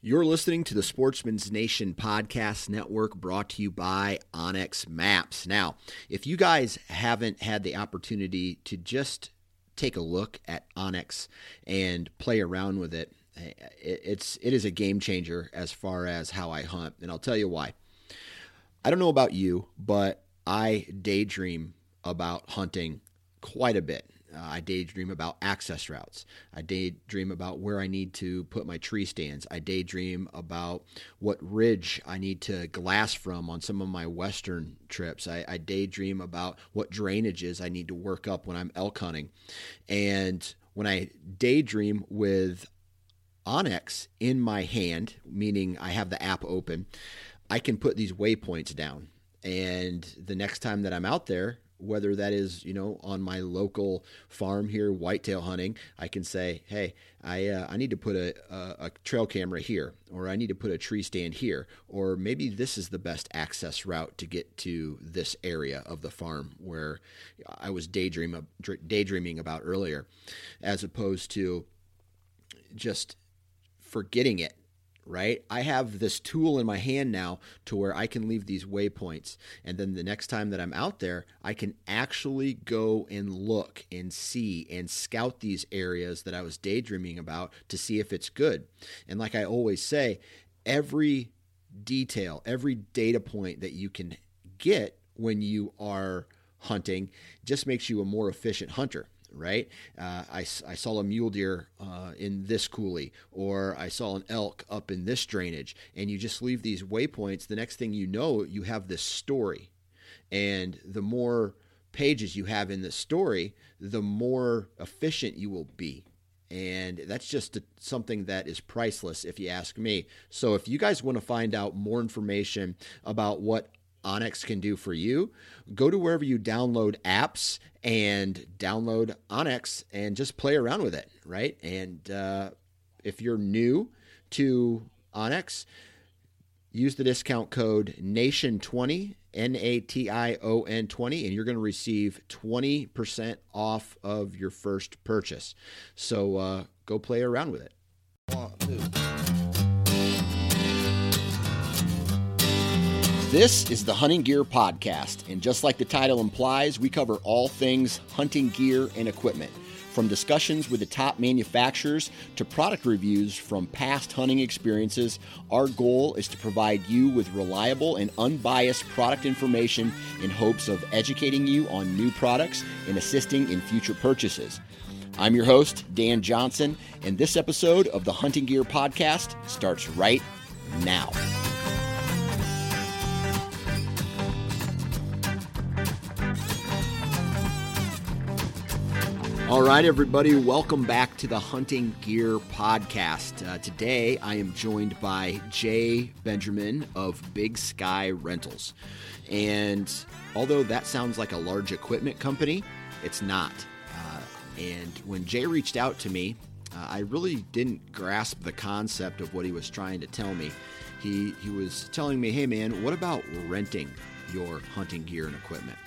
You're listening to the Sportsman's Nation Podcast Network, brought to you by Onyx Maps. Now, if you guys haven't had the opportunity to just take a look at Onyx and play around with it, it is a game changer as far as how I hunt, and I'll tell you why. I don't know about you, but I daydream about hunting quite a bit. I daydream about access routes. I daydream about where I need to put my tree stands. I daydream about what ridge I need to glass from on some of my western trips. I daydream about what drainages I need to work up when I'm elk hunting. And when I daydream with Onyx in my hand, meaning I have the app open, I can put these waypoints down. And the next time that I'm out there, whether that is, you know, on my local farm here, whitetail hunting, I can say, hey, I need to put a trail camera here, or I need to put a tree stand here, or maybe this is the best access route to get to this area of the farm where I was daydreaming about earlier, as opposed to just forgetting it. Right? I have this tool in my hand now to where I can leave these waypoints. And then the next time that I'm out there, I can actually go and look and see and scout these areas that I was daydreaming about to see if it's good. And like I always say, every detail, every data point that you can get when you are hunting just makes you a more efficient hunter. Right? I saw a mule deer in this coulee, or I saw an elk up in this drainage, and you just leave these waypoints. The next thing you know, you have this story. And the more pages you have in this story, the more efficient you will be. And that's just something that is priceless, if you ask me. So if you guys want to find out more information about what Onyx can do for you, go to wherever you download apps and download Onyx and just play around with it, right? And if you're new to Onyx, use the discount code NATION20, NATION20, and you're going to receive 20% off of your first purchase. So go play around with it. 1, 2. This is the Hunting Gear Podcast, and just like the title implies, we cover all things hunting gear and equipment, from discussions with the top manufacturers to product reviews from past hunting experiences. Our goal is to provide you with reliable and unbiased product information in hopes of educating you on new products and assisting in future purchases. I'm your host, Dan Johnson, and this episode of the Hunting Gear Podcast starts right now. All right, everybody, welcome back to the Hunting Gear Podcast. Today, I am joined by Jay Benjamin of Big Sky Rentals. And although that sounds like a large equipment company, it's not. And when Jay reached out to me, I really didn't grasp the concept of what he was trying to tell me. He was telling me, hey, man, what about renting your hunting gear and equipment?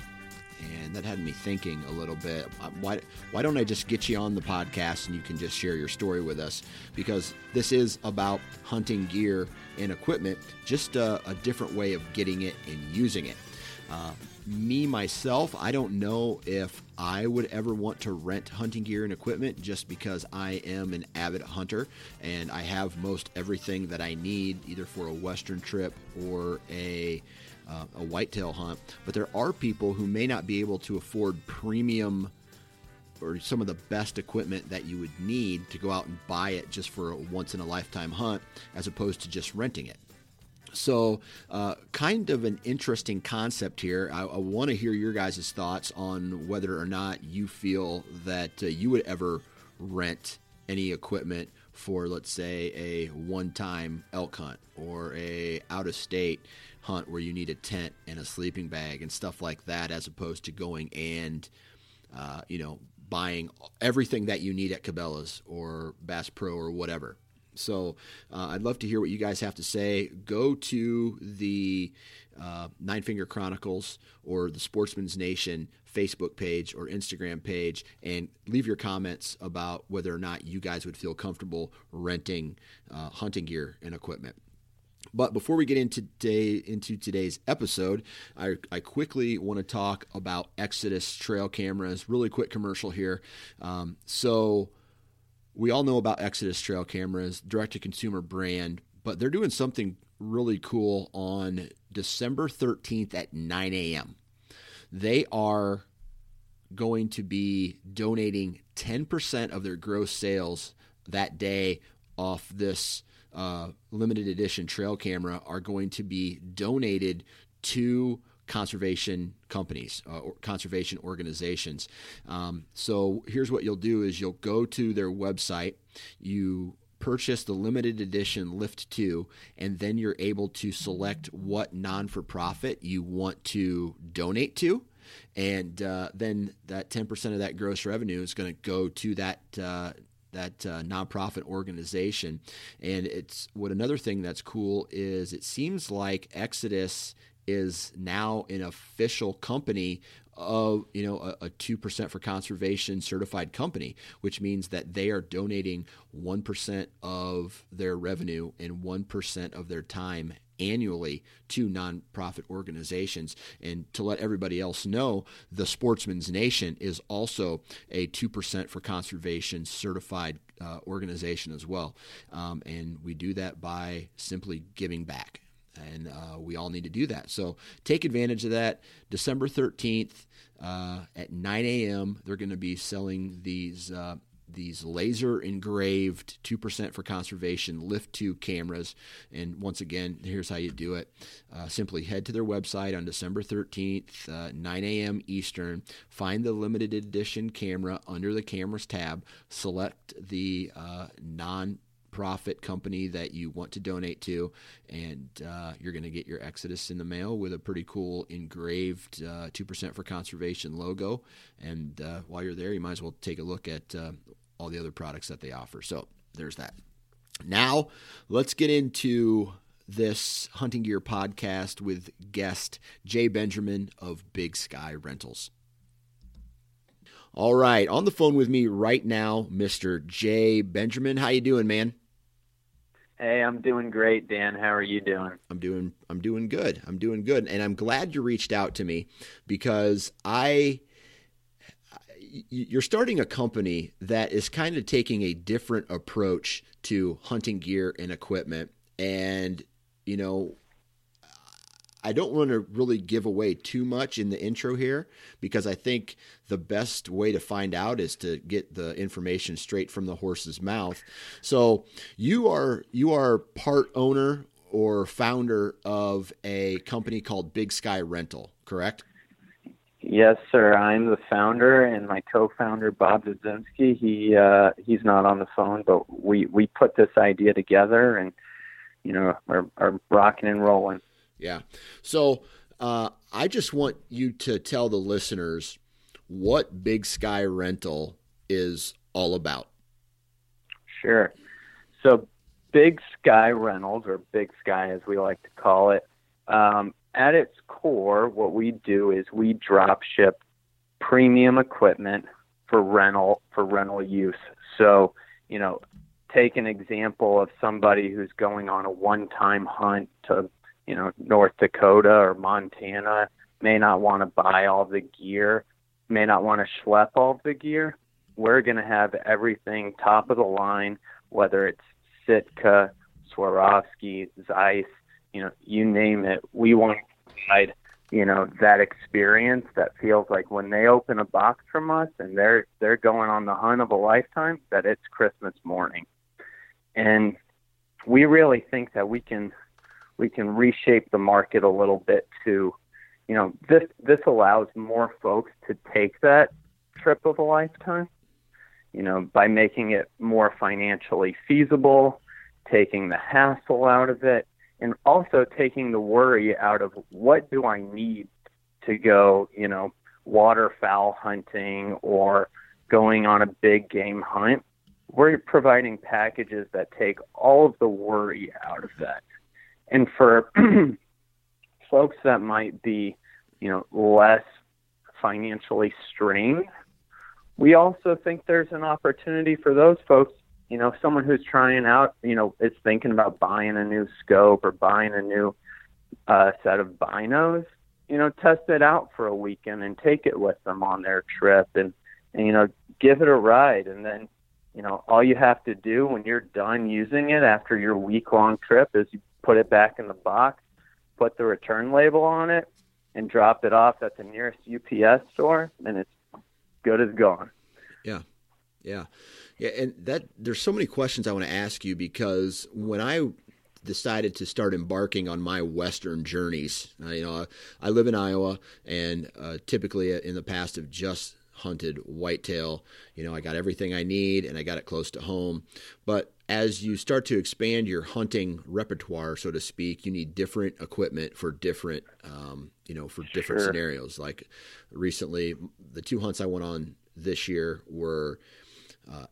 And that had me thinking a little bit. Why don't I just get you on the podcast and you can just share your story with us? Because this is about hunting gear and equipment, just a different way of getting it and using it. Me, myself, I don't know if I would ever want to rent hunting gear and equipment, just because I am an avid hunter and I have most everything that I need either for a Western trip or a whitetail hunt. But there are people who may not be able to afford premium or some of the best equipment that you would need to go out and buy it just for a once in a lifetime hunt, as opposed to just renting it. So kind of an interesting concept here. I want to hear your guys' thoughts on whether or not you feel that you would ever rent any equipment for, let's say, a one-time elk hunt or a out-of-state hunt where you need a tent and a sleeping bag and stuff like that, as opposed to going and, buying everything that you need at Cabela's or Bass Pro or whatever. So I'd love to hear what you guys have to say. Go to the Nine Finger Chronicles or the Sportsman's Nation Facebook page or Instagram page and leave your comments about whether or not you guys would feel comfortable renting hunting gear and equipment. But before we get into today's episode, I quickly want to talk about Exodus Trail Cameras. Really quick commercial here. We all know about Exodus Trail Cameras, direct-to-consumer brand, but they're doing something really cool on December 13th at 9 a.m. They are going to be donating 10% of their gross sales that day off this limited edition trail camera are going to be donated to conservation companies or conservation organizations. So here's what you'll do is you'll go to their website, you purchase the limited edition Lift 2, and then you're able to select what non-for-profit you want to donate to. And then that 10% of that gross revenue is going to go to that nonprofit organization. And it's what another thing that's cool is it seems like Exodus is now an official company of, a 2% for conservation certified company, which means that they are donating 1% of their revenue and 1% of their time annually to nonprofit organizations. And to let everybody else know, the Sportsman's Nation is also a 2% for conservation certified organization as well. And we do that by simply giving back. And we all need to do that. So take advantage of that. December 13th at 9 a.m., they're going to be selling these laser-engraved 2% for conservation Lift 2 cameras. And once again, here's how you do it. Simply head to their website on December 13th, 9 a.m. Eastern. Find the limited edition camera under the Cameras tab. Select the non-profit company that you want to donate to, and you're going to get your Exodus in the mail with a pretty cool engraved 2% for conservation logo. And while you're there, you might as well take a look at all the other products that they offer. So there's that. Now let's get into this hunting gear podcast with guest Jay Benjamin of Big Sky Rentals. All right, on the phone with me right now, Mr. Jay Benjamin. How you doing, man? Hey, I'm doing great, Dan. How are you doing? I'm doing good. I'm doing good, and I'm glad you reached out to me because you're starting a company that is kind of taking a different approach to hunting gear and equipment, and I don't want to really give away too much in the intro here because I think the best way to find out is to get the information straight from the horse's mouth. So you are part owner or founder of a company called Big Sky Rental, correct? Yes, sir. I'm the founder, and my co-founder, Bob Zdzinski, he's not on the phone, but we put this idea together and, are rocking and rolling. Yeah. So I just want you to tell the listeners what Big Sky Rental is all about. Sure. So Big Sky Rentals, or Big Sky as we like to call it, at its core, what we do is we drop ship premium equipment for rental use. So, you know, take an example of somebody who's going on a one-time hunt to, you know, North Dakota or Montana, may not want to buy all the gear, may not want to schlep all the gear. We're going to have everything top of the line, whether it's Sitka, Swarovski, Zeiss, you know, you name it. We want to provide, you know, that experience that feels like when they open a box from us and they're going on the hunt of a lifetime, that it's Christmas morning. And we really think that we can reshape the market a little bit to, you know, this allows more folks to take that trip of a lifetime, you know, by making it more financially feasible, taking the hassle out of it, and also taking the worry out of what do I need to go, you know, waterfowl hunting or going on a big game hunt. We're providing packages that take all of the worry out of that. And for folks that might be, you know, less financially strained, we also think there's an opportunity for those folks. You know, someone who's trying out, you know, is thinking about buying a new scope or buying a new set of binos, you know, test it out for a weekend and take it with them on their trip and, you know, give it a ride. And then, you know, all you have to do when you're done using it after your week-long trip is you put it back in the box, put the return label on it, and drop it off at the nearest UPS store, and it's good as gone. Yeah. Yeah. Yeah. And that there's so many questions I want to ask you, because when I decided to start embarking on my Western journeys, you know, I live in Iowa, and typically in the past have just hunted whitetail. You know, I got everything I need and I got it close to home. But as you start to expand your hunting repertoire, so to speak, you need different equipment for different, you know, for different scenarios. Like recently, the two hunts I went on this year were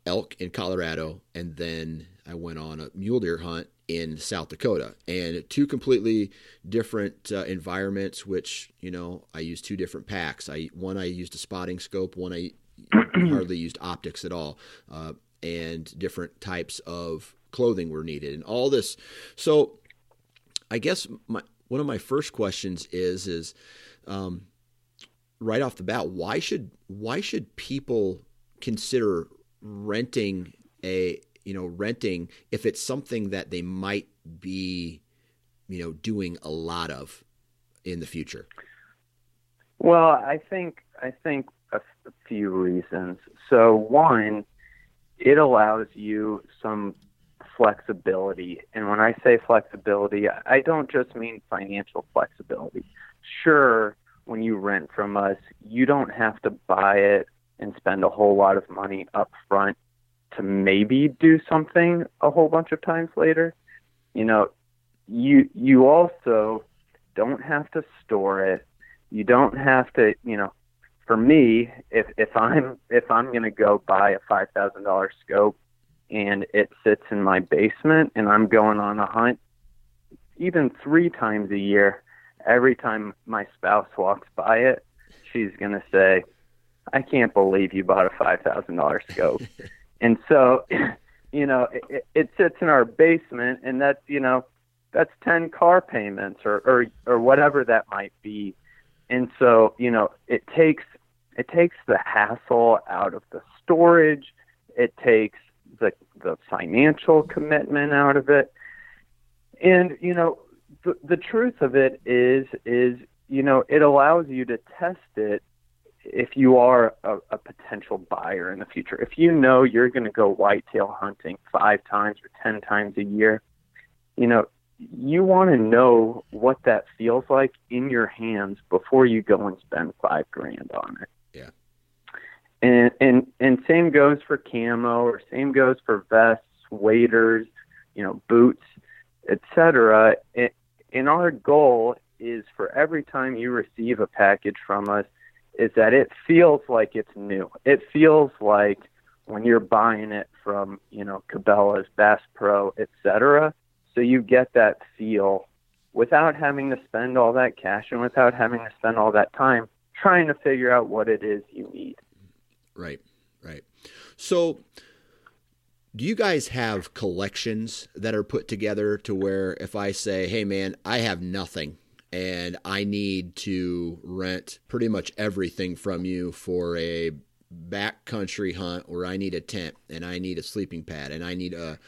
elk in Colorado, and then I went on a mule deer hunt in South Dakota, and two completely different environments, which, you know, I used two different packs. One I used a spotting scope, one I hardly used optics at all, and different types of clothing were needed and all this. So I guess one of my first questions is right off the bat, why should people consider renting if it's something that they might be, you know, doing a lot of in the future? Well, I think a few reasons. So one, it allows you some flexibility. And when I say flexibility, I don't just mean financial flexibility. Sure, when you rent from us, you don't have to buy it and spend a whole lot of money up front to maybe do something a whole bunch of times later. You know, you also don't have to store it. You don't have to, you know, for me, if I'm going to go buy a $5,000 scope and it sits in my basement and I'm going on a hunt even 3 times a year, every time my spouse walks by it, she's going to say, I can't believe you bought a $5,000 scope. And so, you know, it sits in our basement, and that's, you know, that's 10 car payments or whatever that might be. And so, you know, it takes the hassle out of the storage. It takes the financial commitment out of it. And, you know, the truth of it is, you know, it allows you to test it. If you are a potential buyer in the future, if you know you're going to go whitetail hunting 5 times or 10 times a year, you know, you want to know what that feels like in your hands before you go and spend $5,000 on it. Yeah. And same goes for camo, or same goes for vests, waders, you know, boots, etc. And our goal is for every time you receive a package from us, is that it feels like it's new. It feels like when you're buying it from, you know, Cabela's, Bass Pro, etc. So you get that feel without having to spend all that cash and without having to spend all that time trying to figure out what it is you need. Right, right. So do you guys have collections that are put together to where if I say, hey, man, I have nothing and I need to rent pretty much everything from you for a backcountry hunt, or I need a tent and I need a sleeping pad and I need a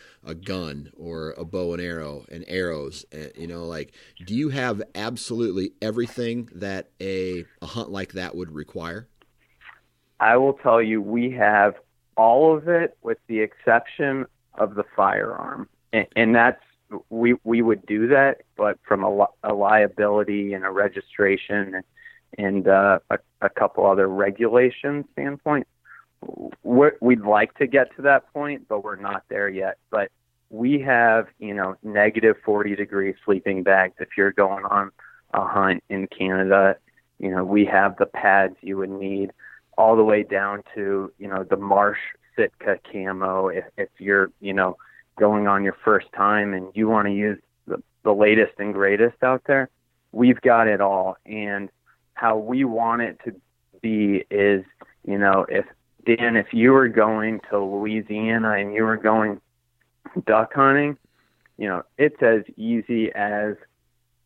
gun or a bow and arrow and arrows, and, you know, like, do you have absolutely everything that a hunt like that would require? I will tell you, we have all of it with the exception of the firearm. And that's, we would do that, but from a liability and a registration and a couple other regulation standpoint, we'd like to get to that point, but we're not there yet. But we have, you know, negative 40 degree sleeping bags. If you're going on a hunt in Canada, you know, we have the pads you would need, all the way down to, you know, the Marsh Sitka camo. If you're, you know, going on your first time and you want to use the latest and greatest out there, we've got it all. And how we want it to be is, you know, if Dan, if you were going to Louisiana and you were going duck hunting, you know, it's as easy as,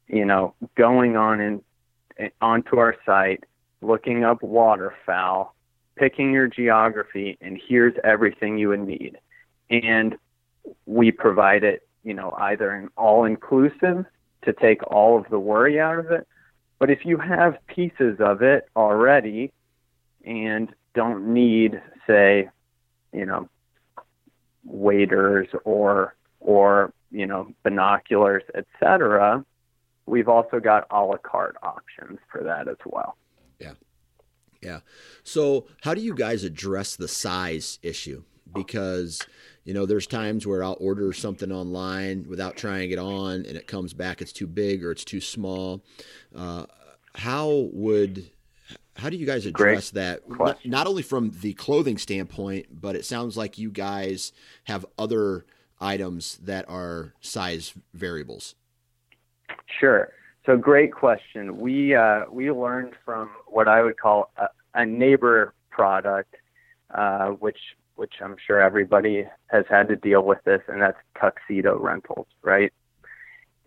you know, going on and onto our site, looking up waterfowl, picking your geography, and here's everything you would need. And we provide it, you know, either an all-inclusive to take all of the worry out of it, but if you have pieces of it already and don't need, say, you know, waders or you know, binoculars, etc., we've also got a la carte options for that as well. Yeah. Yeah. So how do you guys address the size issue? Because, you know, there's times where I'll order something online without trying it on and it comes back, it's too big or it's too small. How do you guys address that? Not only from the clothing standpoint, but it sounds like you guys have other items that are size variables. Sure. So great question. We learned from what I would call a neighbor product, which I'm sure everybody has had to deal with this, and that's tuxedo rentals, right?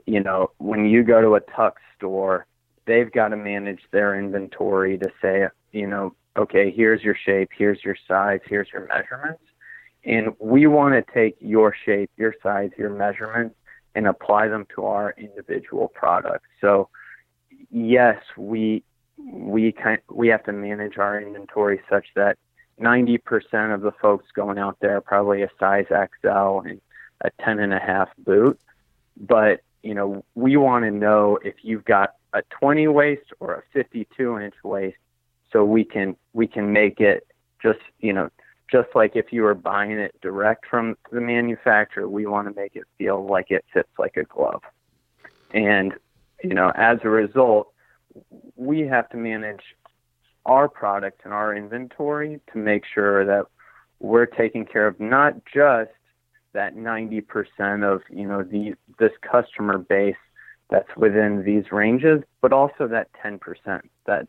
You know, when you go to a tux store, they've got to manage their inventory to say, you know, okay, here's your shape, here's your size, here's your measurements. And we want to take your shape, your size, your measurements, and apply them to our individual products. So yes, we have to manage our inventory such that 90% of the folks going out there are probably a size XL and a 10.5 boot. But, you know, we want to know if you've got a 20 waist or a 52 inch waist, so we can make it just, you know, just like if you were buying it direct from the manufacturer, we want to make it feel like it fits like a glove. And, you know, as a result, we have to manage our products and our inventory to make sure that we're taking care of not just that 90% of, you know, this customer base that's within these ranges, but also that 10% that's,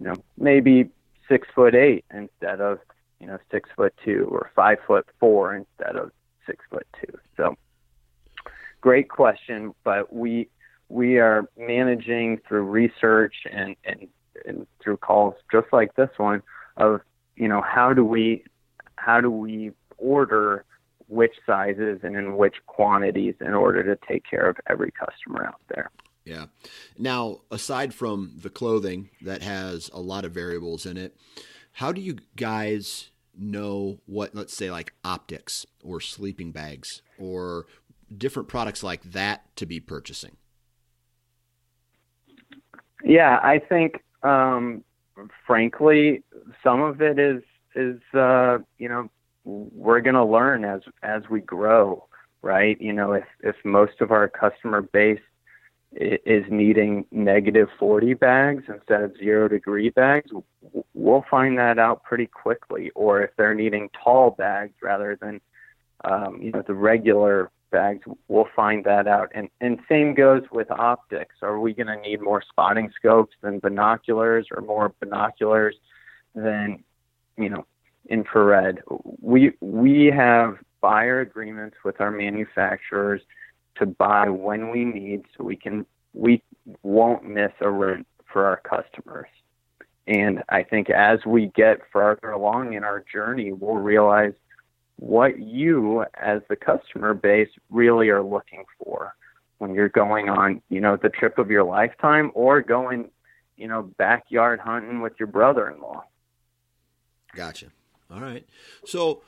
you know, maybe 6'8" instead of, you know, 6'2" or 5'4" instead of 6'2". So great question, but we are managing through research and through calls just like this one of, you know, how do we order which sizes and in which quantities in order to take care of every customer out there. Yeah. Now, aside from the clothing that has a lot of variables in it, how do you guys know what, let's say, like optics or sleeping bags or different products like that to be purchasing? Yeah, I think, frankly, some of it is you know, we're going to learn as we grow, right? You know, if most of our customer base is needing negative 40 bags instead of 0 degree bags, we'll find that out pretty quickly. Or if they're needing tall bags rather than, you know, the regular bags, we'll find that out. And same goes with optics. Are we going to need more spotting scopes than binoculars, or more binoculars than, you know, infrared? We have buyer agreements with our manufacturers to buy when we need, so we won't miss a rent for our customers. And I think as we get farther along in our journey, we'll realize what you as the customer base really are looking for when you're going on, you know, the trip of your lifetime, or going, you know, backyard hunting with your brother-in-law. Gotcha. All right. So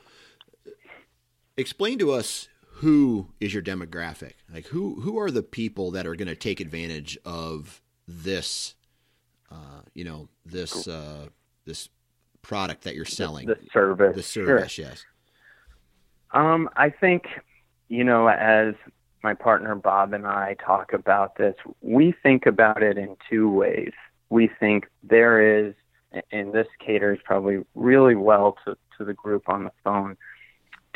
explain to us, who is your demographic? Like who are the people that are going to take advantage of this, this product that you're selling? The service. The service, sure. Yes. I think, you know, as my partner Bob and I talk about this, we think about it in two ways. We think there is, and this caters probably really well to the group on the phone,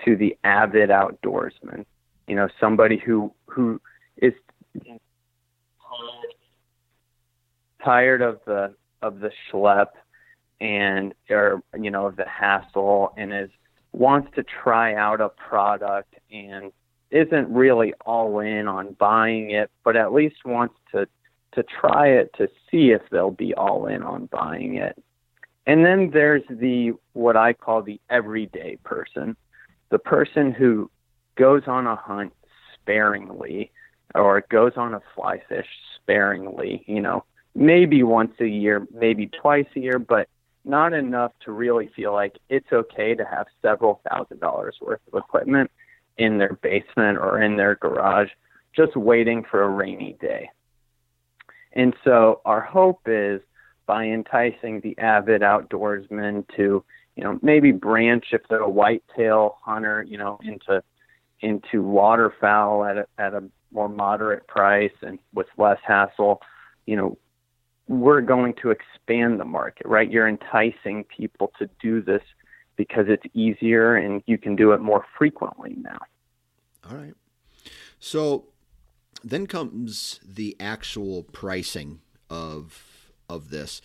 to the avid outdoorsman, you know, somebody who is tired of the schlep and, or, you know, the hassle, and wants to try out a product and isn't really all in on buying it, but at least wants to try it to see if they'll be all in on buying it. And then there's what I call the everyday person, the person who goes on a hunt sparingly, or goes on a fly fish sparingly, you know, maybe once a year, maybe twice a year, but not enough to really feel like it's okay to have several $1,000s worth of equipment in their basement or in their garage, just waiting for a rainy day. And so our hope is, by enticing the avid outdoorsman to, you know, maybe branch, if they're a whitetail hunter, you know, into waterfowl at a more moderate price and with less hassle, you know, we're going to expand the market, right? You're enticing people to do this because it's easier and you can do it more frequently now. All right. So then comes the actual pricing of this,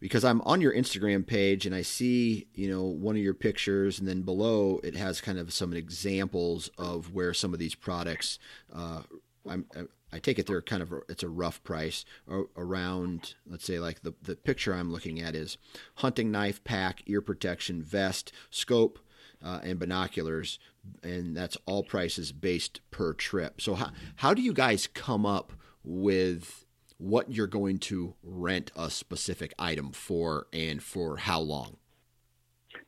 because I'm on your Instagram page and I see, you know, one of your pictures, and then below it has kind of some examples of where some of these products, I take it they're kind of, it's a rough price around, let's say, like the picture I'm looking at is hunting knife, pack, ear protection, vest, scope, and binoculars. And that's all prices based per trip. So how do you guys come up with what you're going to rent a specific item for, and for how long?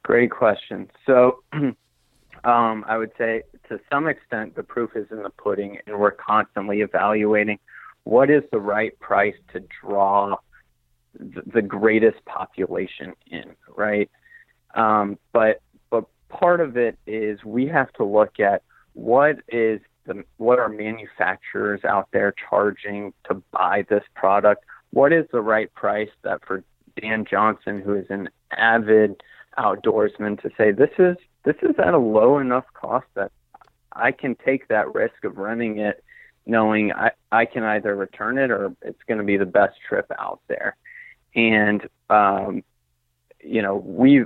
Great question. So I would say, to some extent, the proof is in the pudding, and we're constantly evaluating what is the right price to draw the greatest population in, right? But part of it is we have to look at what are manufacturers out there charging to buy this product? What is the right price that for Dan Johnson, who is an avid outdoorsman, to say this is at a low enough cost that I can take that risk of renting it, knowing I can either return it or it's going to be the best trip out there. And, you know,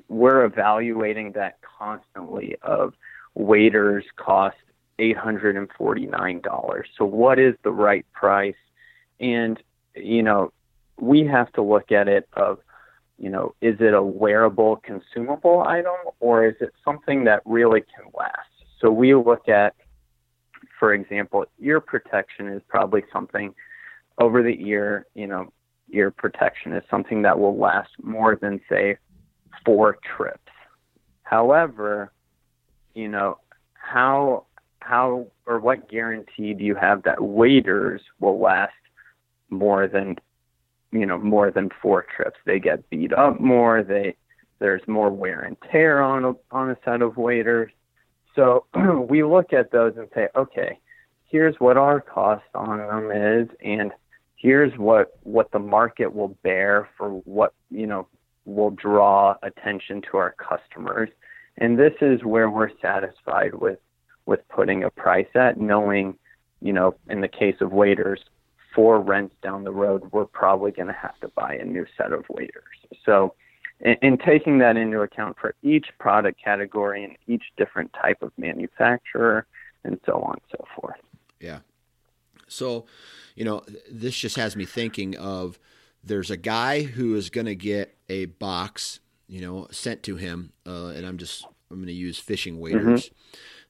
we're evaluating that constantly. Of waders cost $849. So what is the right price? And, you know, we have to look at it of, you know, is it a wearable, consumable item, or is it something that really can last? So we look at, for example, ear protection is probably something over the ear, you know, ear protection is something that will last more than, say, 4 trips. However, you know, how or what guarantee do you have that waders will last more than 4 trips? They get beat up more, there's more wear and tear on a set of waders. So we look at those and say, okay, here's what our cost on them is, and here's what the market will bear for what, you know, will draw attention to our customers. And this is where we're satisfied with with putting a price at, knowing, you know, in the case of waders, four rents down the road, we're probably going to have to buy a new set of waders. So in taking that into account for each product category and each different type of manufacturer and so on and so forth. Yeah. So, you know, this just has me thinking of, there's a guy who is going to get a box, you know, sent to him. And I'm going to use fishing waders,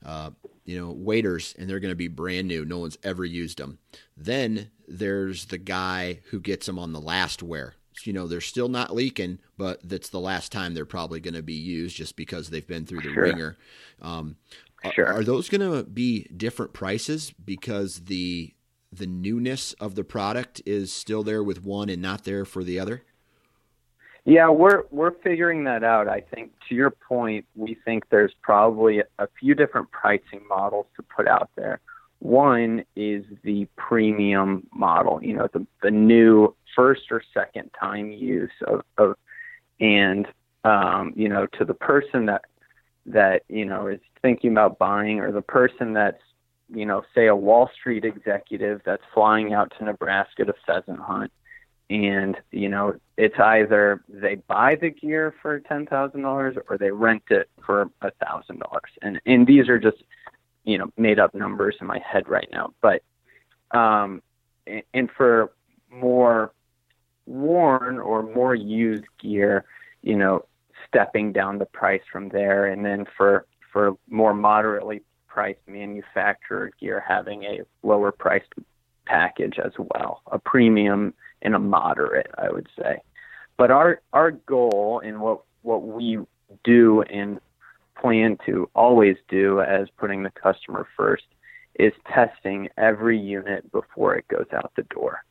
mm-hmm. You know, waders, and they're going to be brand new. No one's ever used them. Then there's the guy who gets them on the last wear. You know, they're still not leaking, but that's the last time they're probably going to be used just because they've been through the sure. ringer. Sure. Are those going to be different prices because the newness of the product is still there with one and not there for the other? Yeah, we're figuring that out. I think, to your point, we think there's probably a few different pricing models to put out there. One is the premium model, you know, the new first or second time use of and, you know, to the person that, you know, is thinking about buying, or the person that's, you know, say a Wall Street executive that's flying out to Nebraska to pheasant hunt. And, you know, it's either they buy the gear for $10,000 or they rent it for $1,000. And these are just, you know, made up numbers in my head right now. But, and for more worn or more used gear, you know, stepping down the price from there. And then for more moderately priced manufacturer gear, having a lower priced package as well, a premium and a moderate, I would say. But our goal, and what we do and plan to always do as putting the customer first, is testing every unit before it goes out the door.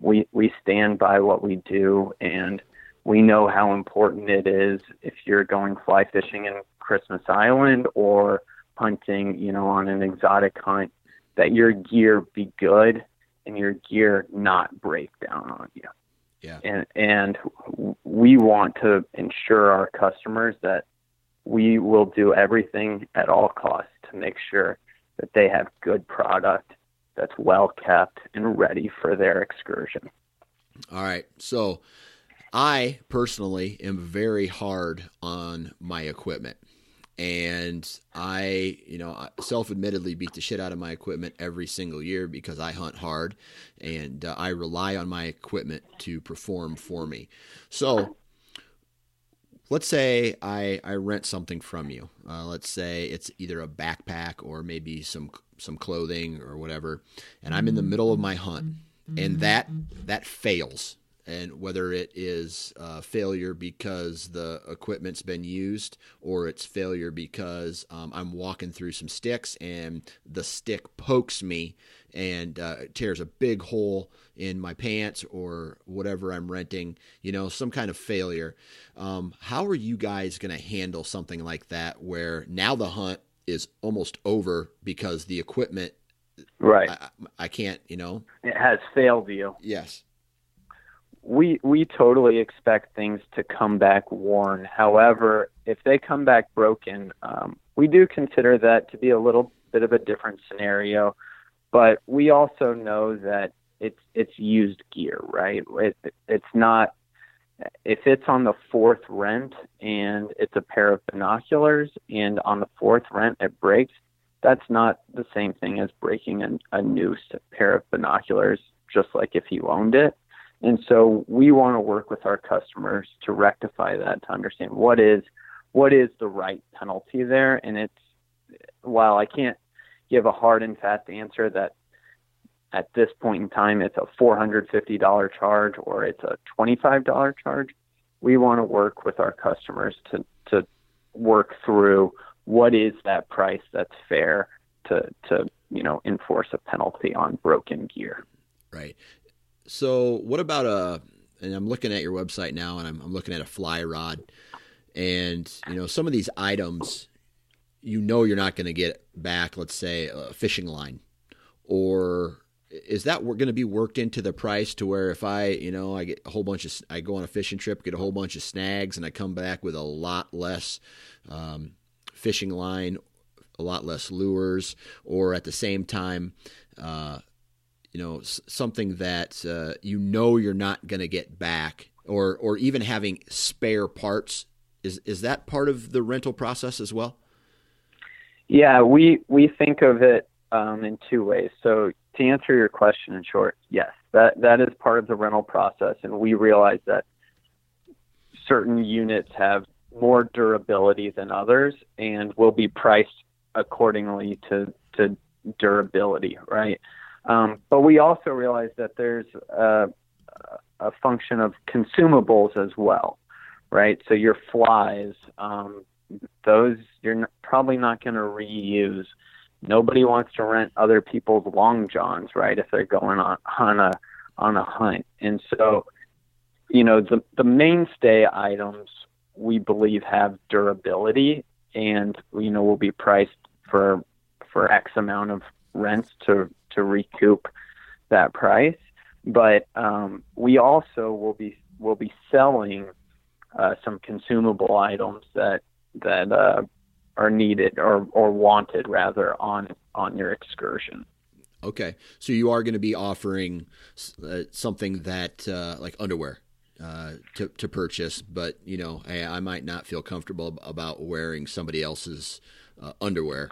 We stand by what we do, and we know how important it is if you're going fly fishing in Christmas Island or hunting, you know, on an exotic hunt, that your gear be good and your gear not break down on you. Yeah. And we want to ensure our customers that we will do everything at all costs to make sure that they have good product that's well kept and ready for their excursion. All right. So I personally am very hard on my equipment. And I, you know, self-admittedly beat the shit out of my equipment every single year because I hunt hard, and I rely on my equipment to perform for me. So let's say I rent something from you. Let's say it's either a backpack or maybe some clothing or whatever, and I'm in the middle of my hunt, and that fails. And whether it is failure because the equipment's been used, or it's failure because I'm walking through some sticks and the stick pokes me and tears a big hole in my pants or whatever I'm renting, you know, some kind of failure. How are you guys going to handle something like that, where now the hunt is almost over because the equipment, right? I can't, you know. It has failed you. Yes. We totally expect things to come back worn. However, if they come back broken, we do consider that to be a little bit of a different scenario. But we also know that it's used gear, right? It's not, if it's on the fourth rent and it's a pair of binoculars, and on the fourth rent it breaks, that's not the same thing as breaking a new pair of binoculars, just like if you owned it. And so we want to work with our customers to rectify that, to understand what is the right penalty there. And it's, while I can't give a hard and fast answer that at this point in time it's a $450 charge or it's a $25 charge, we want to work with our customers to work through what is that price that's fair to, you know, enforce a penalty on broken gear. Right. So what about and I'm looking at your website now, and I'm looking at a fly rod, and, you know, some of these items, you know, you're not going to get back, let's say a fishing line, or is that going to be worked into the price to where if I, you know, I get a whole bunch of, I go on a fishing trip, get a whole bunch of snags, and I come back with a lot less fishing line, a lot less lures, or at the same time, something that you're not going to get back, or even having spare parts. Is that part of the rental process as well? Yeah, we think of it in two ways. So to answer your question in short, yes, that is part of the rental process. And we realize that certain units have more durability than others and will be priced accordingly to durability, right? But we also realize that there's a function of consumables as well, right? So your flies, those you're probably not going to reuse. Nobody wants to rent other people's long johns, right, if they're going on a hunt. And so, the mainstay items we believe have durability and, will be priced for X amount of rents to recoup that price. But we also will be selling some consumable items that are needed or wanted rather on your excursion. Okay. So you are going to be offering something that like underwear to purchase, but I might not feel comfortable about wearing somebody else's underwear.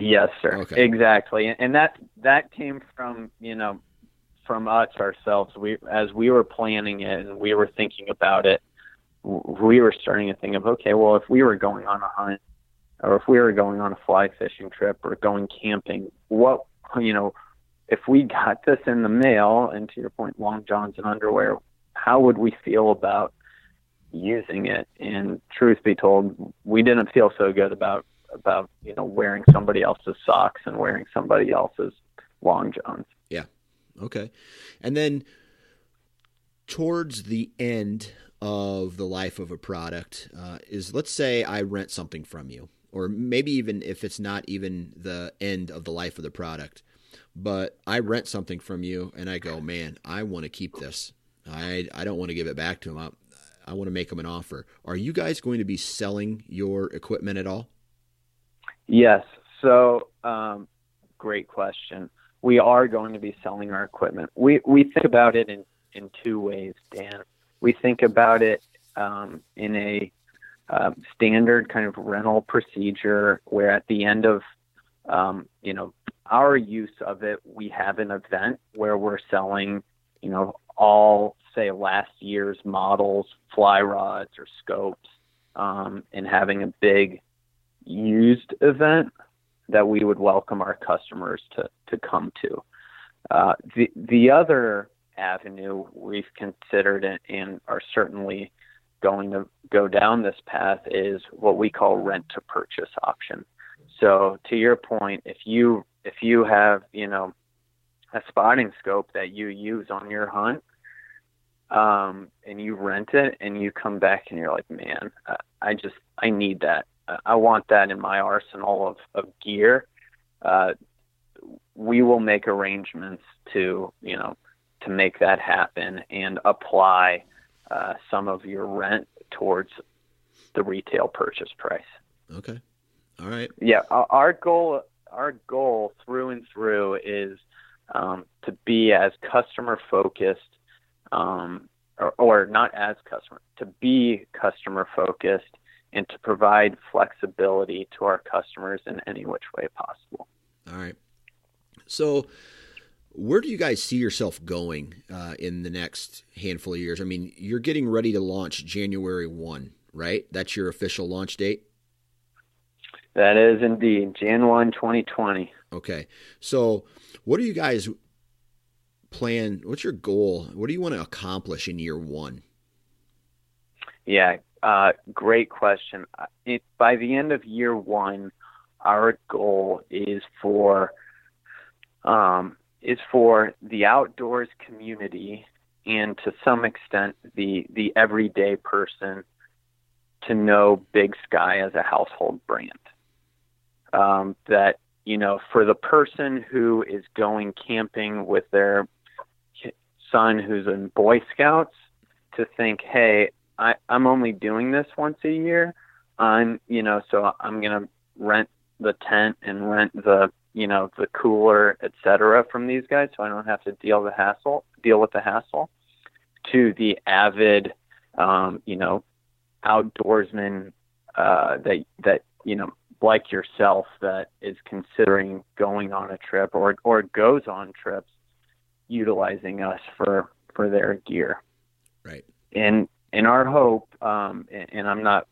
Yes, sir. Okay. Exactly. And that came from us ourselves. As we were planning it and we were thinking about it, we were starting to think of, okay, well, if we were going on a hunt or if we were going on a fly fishing trip or going camping, what, if we got this in the mail, and to your point, long johns and underwear, how would we feel about using it? And truth be told, we didn't feel so good about, wearing somebody else's socks and wearing somebody else's long johns. Yeah. Okay. And then towards the end of the life of a product is, let's say I rent something from you, or maybe even if it's not even the end of the life of the product, but I rent something from you and I go, man, I want to keep this. I don't want to give it back to him. I want to make him an offer. Are you guys going to be selling your equipment at all? Yes. So great question. We are going to be selling our equipment. We think about it in two ways, Dan. We think about it in a standard kind of rental procedure where at the end of, our use of it, we have an event where we're selling, all, say, last year's models, fly rods or scopes, and having a big used event that we would welcome our customers to come to. The other avenue we've considered and are certainly going to go down this path is what we call rent to purchase option. So to your point, if you have, a spotting scope that you use on your hunt, and you rent it and you come back and you're like, man, I need that. I want that in my arsenal of gear. We will make arrangements to make that happen and apply some of your rent towards the retail purchase price. Okay. All right. Yeah. Our goal through and through is to be as customer focused, or not as customer, to be customer focused and to provide flexibility to our customers in any which way possible. All right. So where do you guys see yourself going in the next handful of years? I mean, you're getting ready to launch January 1, right? That's your official launch date? That is indeed Jan 1, 2020. Okay. So what do you guys plan? What's your goal? What do you want to accomplish in year one? Yeah, great question. By the end of year one, our goal is for the outdoors community and to some extent the everyday person to know Big Sky as a household brand. That, for the person who is going camping with their son who's in Boy Scouts to think, hey, I'm only doing this once a year. I'm going to rent the tent and rent the cooler, etc. from these guys, so I don't have to deal with the hassle. To the avid, outdoorsman that like yourself that is considering going on a trip or goes on trips, utilizing us for their gear. Right. And in our hope, and I'm not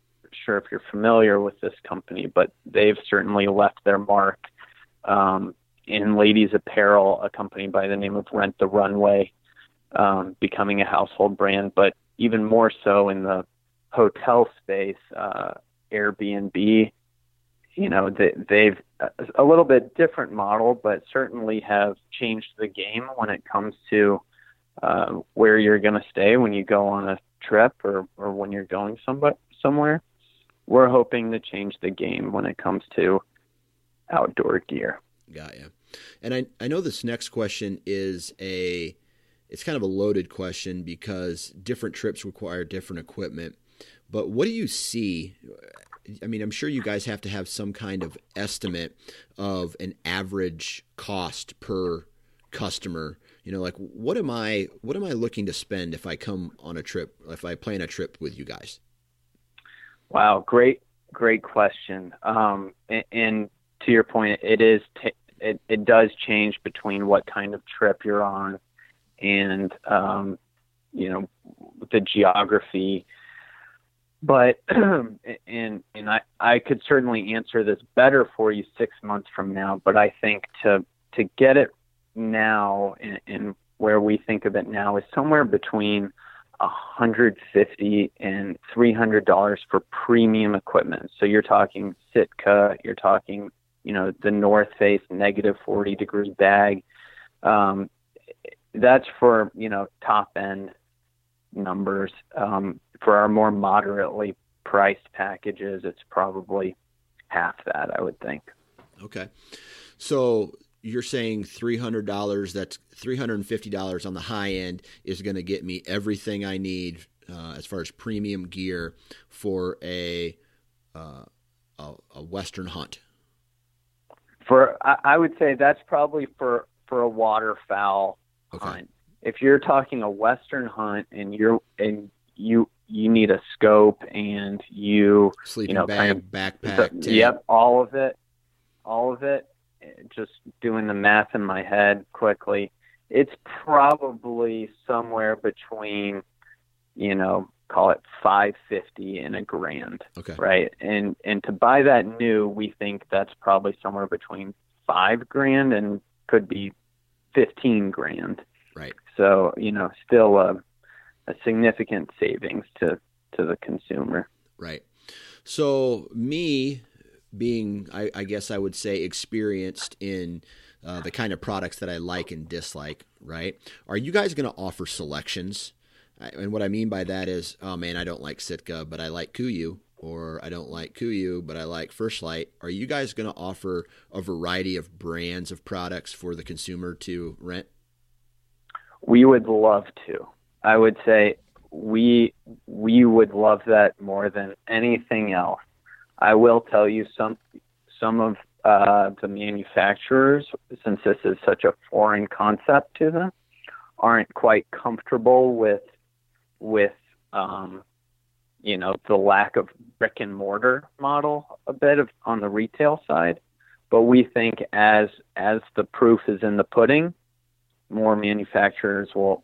sure if you're familiar with this company, but they've certainly left their mark in ladies apparel, a company by the name of Rent the Runway, becoming a household brand, but even more so in the hotel space, Airbnb. They've a little bit different model, but certainly have changed the game when it comes to where you're going to stay when you go on a trip or when you're going somewhere. We're hoping to change the game when it comes to outdoor gear. Got you. And I know this next question is it's kind of a loaded question because different trips require different equipment. But what do you see? I mean, I'm sure you guys have to have some kind of estimate of an average cost per customer. Like what am I looking to spend if I come on a trip, if I plan a trip with you guys? Wow. Great question. And to your point, it does change between what kind of trip you're on and, the geography. But, and I could certainly answer this better for you 6 months from now, but I think to get it now and where we think of it now is somewhere between $150 and $300 for premium equipment. So you're talking Sitka, you're talking, the North Face -40 degree bag. That's for, top end numbers. For our more moderately priced packages, it's probably half that, I would think. Okay. So you're saying $300, that's $350 on the high end is going to get me everything I need as far as premium gear for a Western hunt. I would say that's probably for a waterfowl hunt. If you're talking a Western hunt and you need a scope and sleeping bag, backpack. Tent. Yep. All of it. Just doing the math in my head quickly. It's probably somewhere between, call it $550 and $1,000. Okay. Right. And to buy that new, we think that's probably somewhere between $5,000 and could be $15,000. Right. So, still a significant savings to the consumer. Right. So me being, I guess I would say, experienced in the kind of products that I like and dislike, right? Are you guys going to offer selections? And what I mean by that is, oh man, I don't like Sitka, but I like Kuyu, or I don't like Kuyu, but I like First Light. Are you guys going to offer a variety of brands of products for the consumer to rent? We would love to. I would say we would love that more than anything else. I will tell you some of the manufacturers, since this is such a foreign concept to them, aren't quite comfortable with the lack of brick and mortar model on the retail side. But we think as the proof is in the pudding, more manufacturers will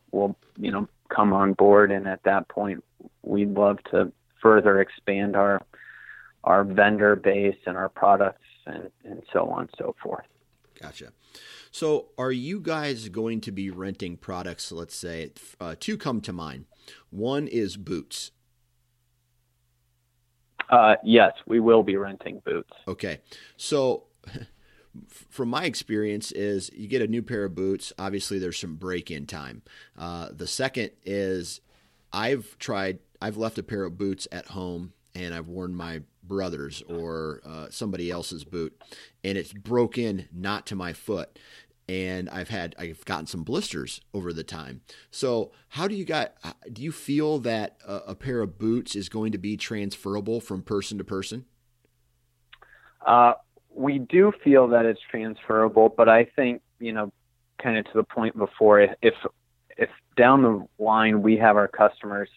come on board, and at that point, we'd love to further expand our vendor base and our products and so on and so forth. Gotcha. So are you guys going to be renting products? Let's say two come to mind. One is boots. Yes, we will be renting boots. Okay. So from my experience is you get a new pair of boots. Obviously there's some break in time. The second is I've left a pair of boots at home and I've worn my brother's or somebody else's boot, and it's broken not to my foot, and I've gotten some blisters over the time. So how do you feel that a pair of boots is going to be transferable from person to person? we do feel that it's transferable, but I think, you know, kind of to the point before, if down the line we have our customers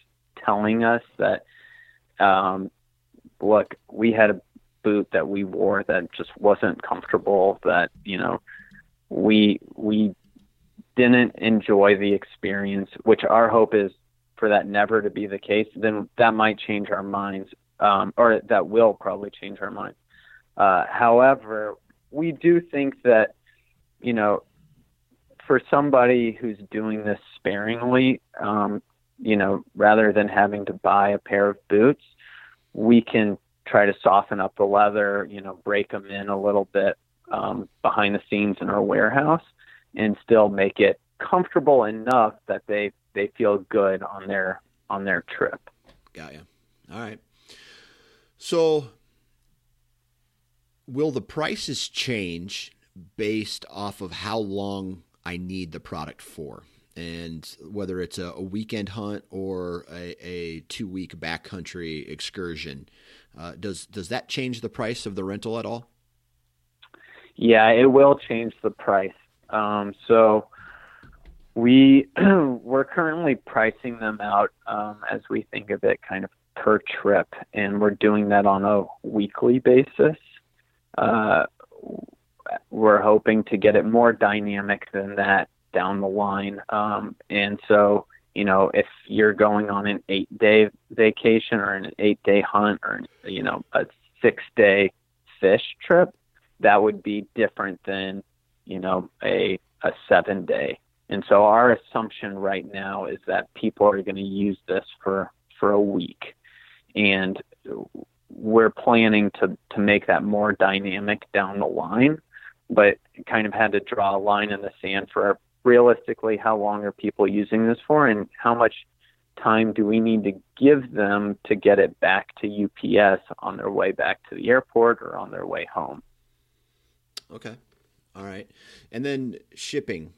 telling us that, look, we had a boot that we wore that just wasn't comfortable, that, you know, we didn't enjoy the experience, which our hope is for that never to be the case, then that might change our minds, or that will probably change our minds. However, we do think that, you know, for somebody who's doing this sparingly, you know, rather than having to buy a pair of boots, we can try to soften up the leather, you know, break them in a little bit behind the scenes in our warehouse, and still make it comfortable enough that they feel good on their trip. Got you. All right. So will the prices change based off of how long I need the product for? And whether it's a weekend hunt or a 2-week backcountry excursion, does that change the price of the rental at all? Yeah, it will change the price. So we're currently pricing them out as we think of it, kind of per trip, and we're doing that on a weekly basis. We're hoping to get it more dynamic than that down the line. And so, you know, if you're going on an 8-day vacation or an 8-day hunt or, you know, a 6-day fish trip, that would be different than, you know, a 7-day. And so our assumption right now is that people are going to use this for a week. And we're planning to make that more dynamic down the line, but kind of had to draw a line in the sand for realistically how long are people using this for, and how much time do we need to give them to get it back to UPS on their way back to the airport or on their way home. Okay. All right. And then shipping.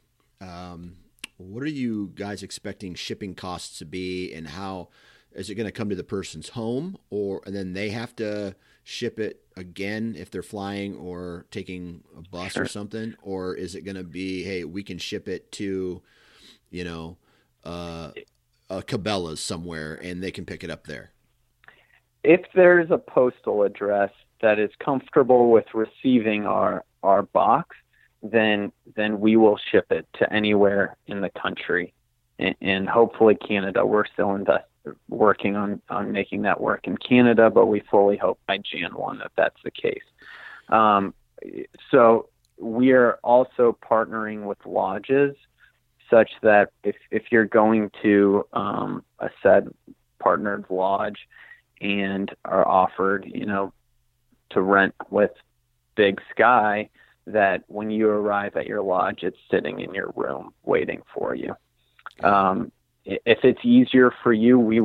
What are you guys expecting shipping costs to be, and how is it going to come to the person's home, and then they have to ship it again if they're flying or taking a bus or something? Or is it going to be, hey, we can ship it to, you know, a Cabela's somewhere and they can pick it up there? If there's a postal address that is comfortable with receiving our box, then we will ship it to anywhere in the country, and hopefully Canada. We're still working on making that work in Canada, but we fully hope by Jan 1 that that's the case. So we are also partnering with lodges, such that if you're going to a said partnered lodge and are offered, you know, to rent with Big Sky, that when you arrive at your lodge, it's sitting in your room waiting for you. If it's easier for you, we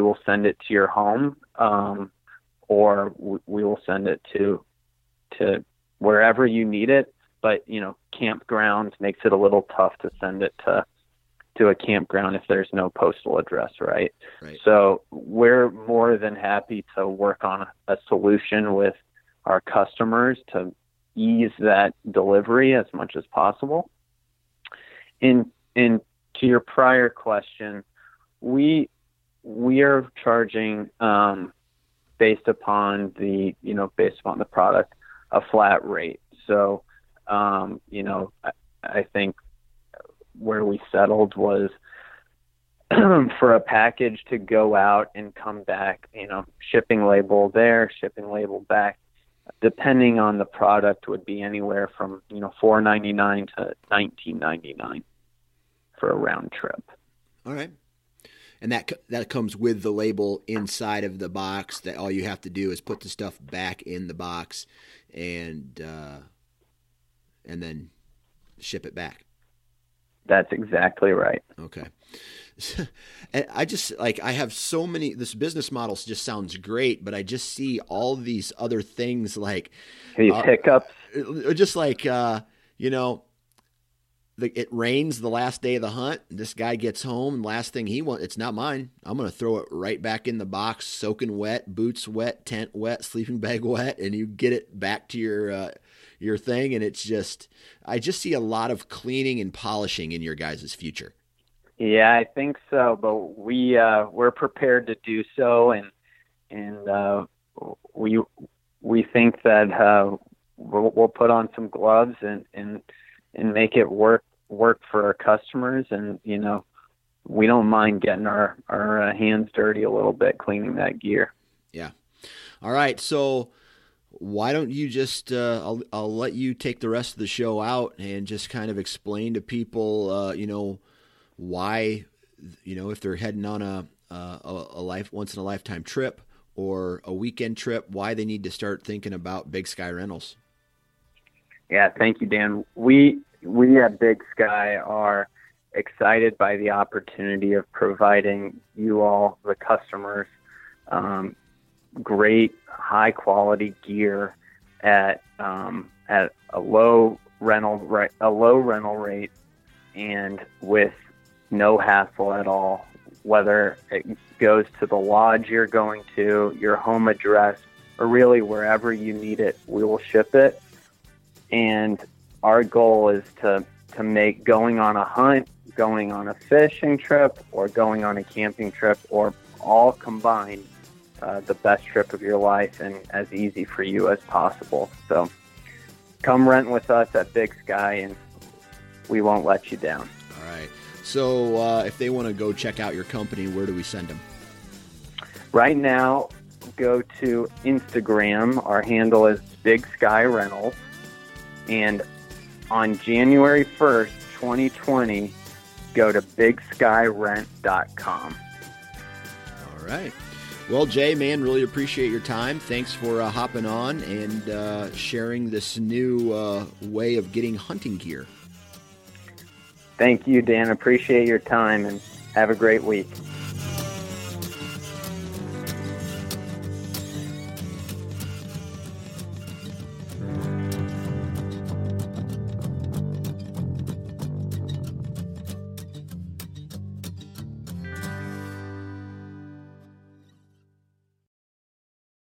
will send it to your home, or we will send it to wherever you need it. But, you know, campgrounds makes it a little tough to send it to a campground if there's no postal address, right? So we're more than happy to work on a solution with our customers to ease that delivery as much as possible. In to your prior question, we are charging based upon the product, a flat rate. So you know, I think where we settled was for a package to go out and come back, you know, shipping label there, shipping label back, depending on the product, would be anywhere from, you know, $4.99 to $19.99 for a round trip. All right. And that comes with the label inside of the box, that all you have to do is put the stuff back in the box and then ship it back. That's exactly right. Okay. And I have so many, this business model just sounds great, but I just see all these other things like pickups, just like, you know, it rains the last day of the hunt. This guy gets home, and last thing he wants, it's not mine. I'm going to throw it right back in the box, soaking wet, boots wet, tent wet, sleeping bag wet, and you get it back to your thing. And it's just, I just see a lot of cleaning and polishing in your guys' future. Yeah, I think so. But we're prepared to do so, and we think that we'll put on some gloves and make it work for our customers. And, you know, we don't mind getting our hands dirty a little bit, cleaning that gear. Yeah. All right. So why don't you just, I'll let you take the rest of the show out and just kind of explain to people, you know, why, you know, if they're heading on a life once in a lifetime trip or a weekend trip, why they need to start thinking about Big Sky Rentals. Yeah. Thank you, Dan. We at Big Sky are excited by the opportunity of providing you all, the customers, great high quality gear at a low rental rate and with no hassle at all, whether it goes to the lodge you're going to, your home address, or really wherever you need it, we will ship it. And our goal is to make going on a hunt, going on a fishing trip, or going on a camping trip, or all combined, the best trip of your life and as easy for you as possible. So come rent with us at Big Sky, and we won't let you down. All right. So if they want to go check out your company, where do we send them? Right now, go to Instagram. Our handle is Big Sky Rentals. And on January 1st, 2020, go to BigSkyRent.com. All right. Well, Jay, man, really appreciate your time. Thanks for hopping on and sharing this new way of getting hunting gear. Thank you, Dan. Appreciate your time, and have a great week.